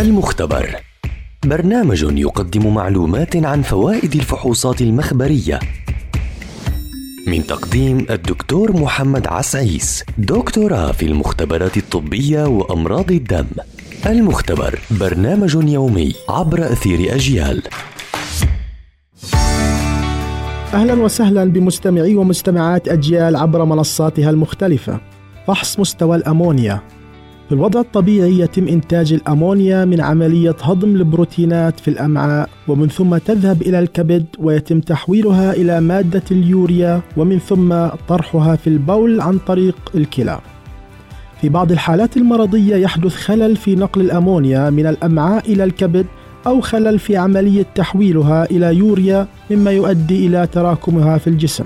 المختبر برنامج يقدم معلومات عن فوائد الفحوصات المخبرية من تقديم الدكتور محمد عسعيس، دكتوراه في المختبرات الطبية وأمراض الدم. المختبر برنامج يومي عبر أثير أجيال. أهلا وسهلا بمستمعي ومستمعات أجيال عبر منصاتها المختلفة. فحص مستوى الأمونيا. في الوضع الطبيعي يتم إنتاج الأمونيا من عملية هضم البروتينات في الأمعاء، ومن ثم تذهب إلى الكبد ويتم تحويلها إلى مادة اليوريا، ومن ثم طرحها في البول عن طريق الكلى. في بعض الحالات المرضية يحدث خلل في نقل الأمونيا من الأمعاء إلى الكبد، أو خلل في عملية تحويلها إلى يوريا، مما يؤدي إلى تراكمها في الجسم.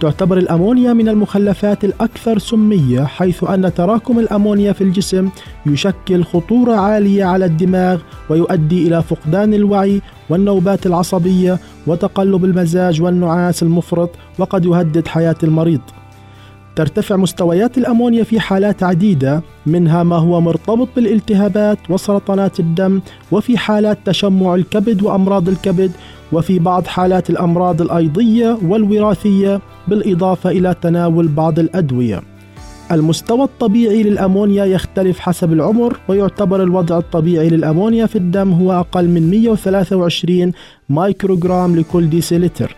تعتبر الأمونيا من المخلفات الأكثر سمية، حيث أن تراكم الأمونيا في الجسم يشكل خطورة عالية على الدماغ، ويؤدي إلى فقدان الوعي والنوبات العصبية وتقلب المزاج والنعاس المفرط، وقد يهدد حياة المريض. ترتفع مستويات الأمونيا في حالات عديدة، منها ما هو مرتبط بالالتهابات وسرطانات الدم، وفي حالات تشمع الكبد وأمراض الكبد، وفي بعض حالات الأمراض الأيضية والوراثية، بالإضافة إلى تناول بعض الأدوية. المستوى الطبيعي للأمونيا يختلف حسب العمر، ويعتبر الوضع الطبيعي للأمونيا في الدم هو أقل من 123 مايكروغرام لكل ديسيلتر.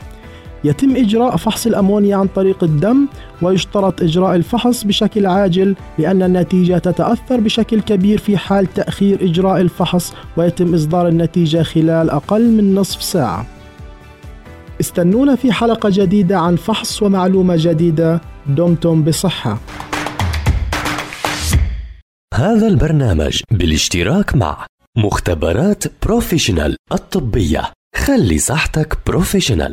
يتم إجراء فحص الأمونيا عن طريق الدم، ويشترط إجراء الفحص بشكل عاجل، لأن النتيجة تتأثر بشكل كبير في حال تأخير إجراء الفحص، ويتم إصدار النتيجة خلال أقل من نصف ساعة. استنونا في حلقة جديدة عن فحص ومعلومة جديدة. دمتم بصحة. هذا البرنامج بالاشتراك مع مختبرات بروفيشنال الطبية. خلي صحتك بروفيشنال.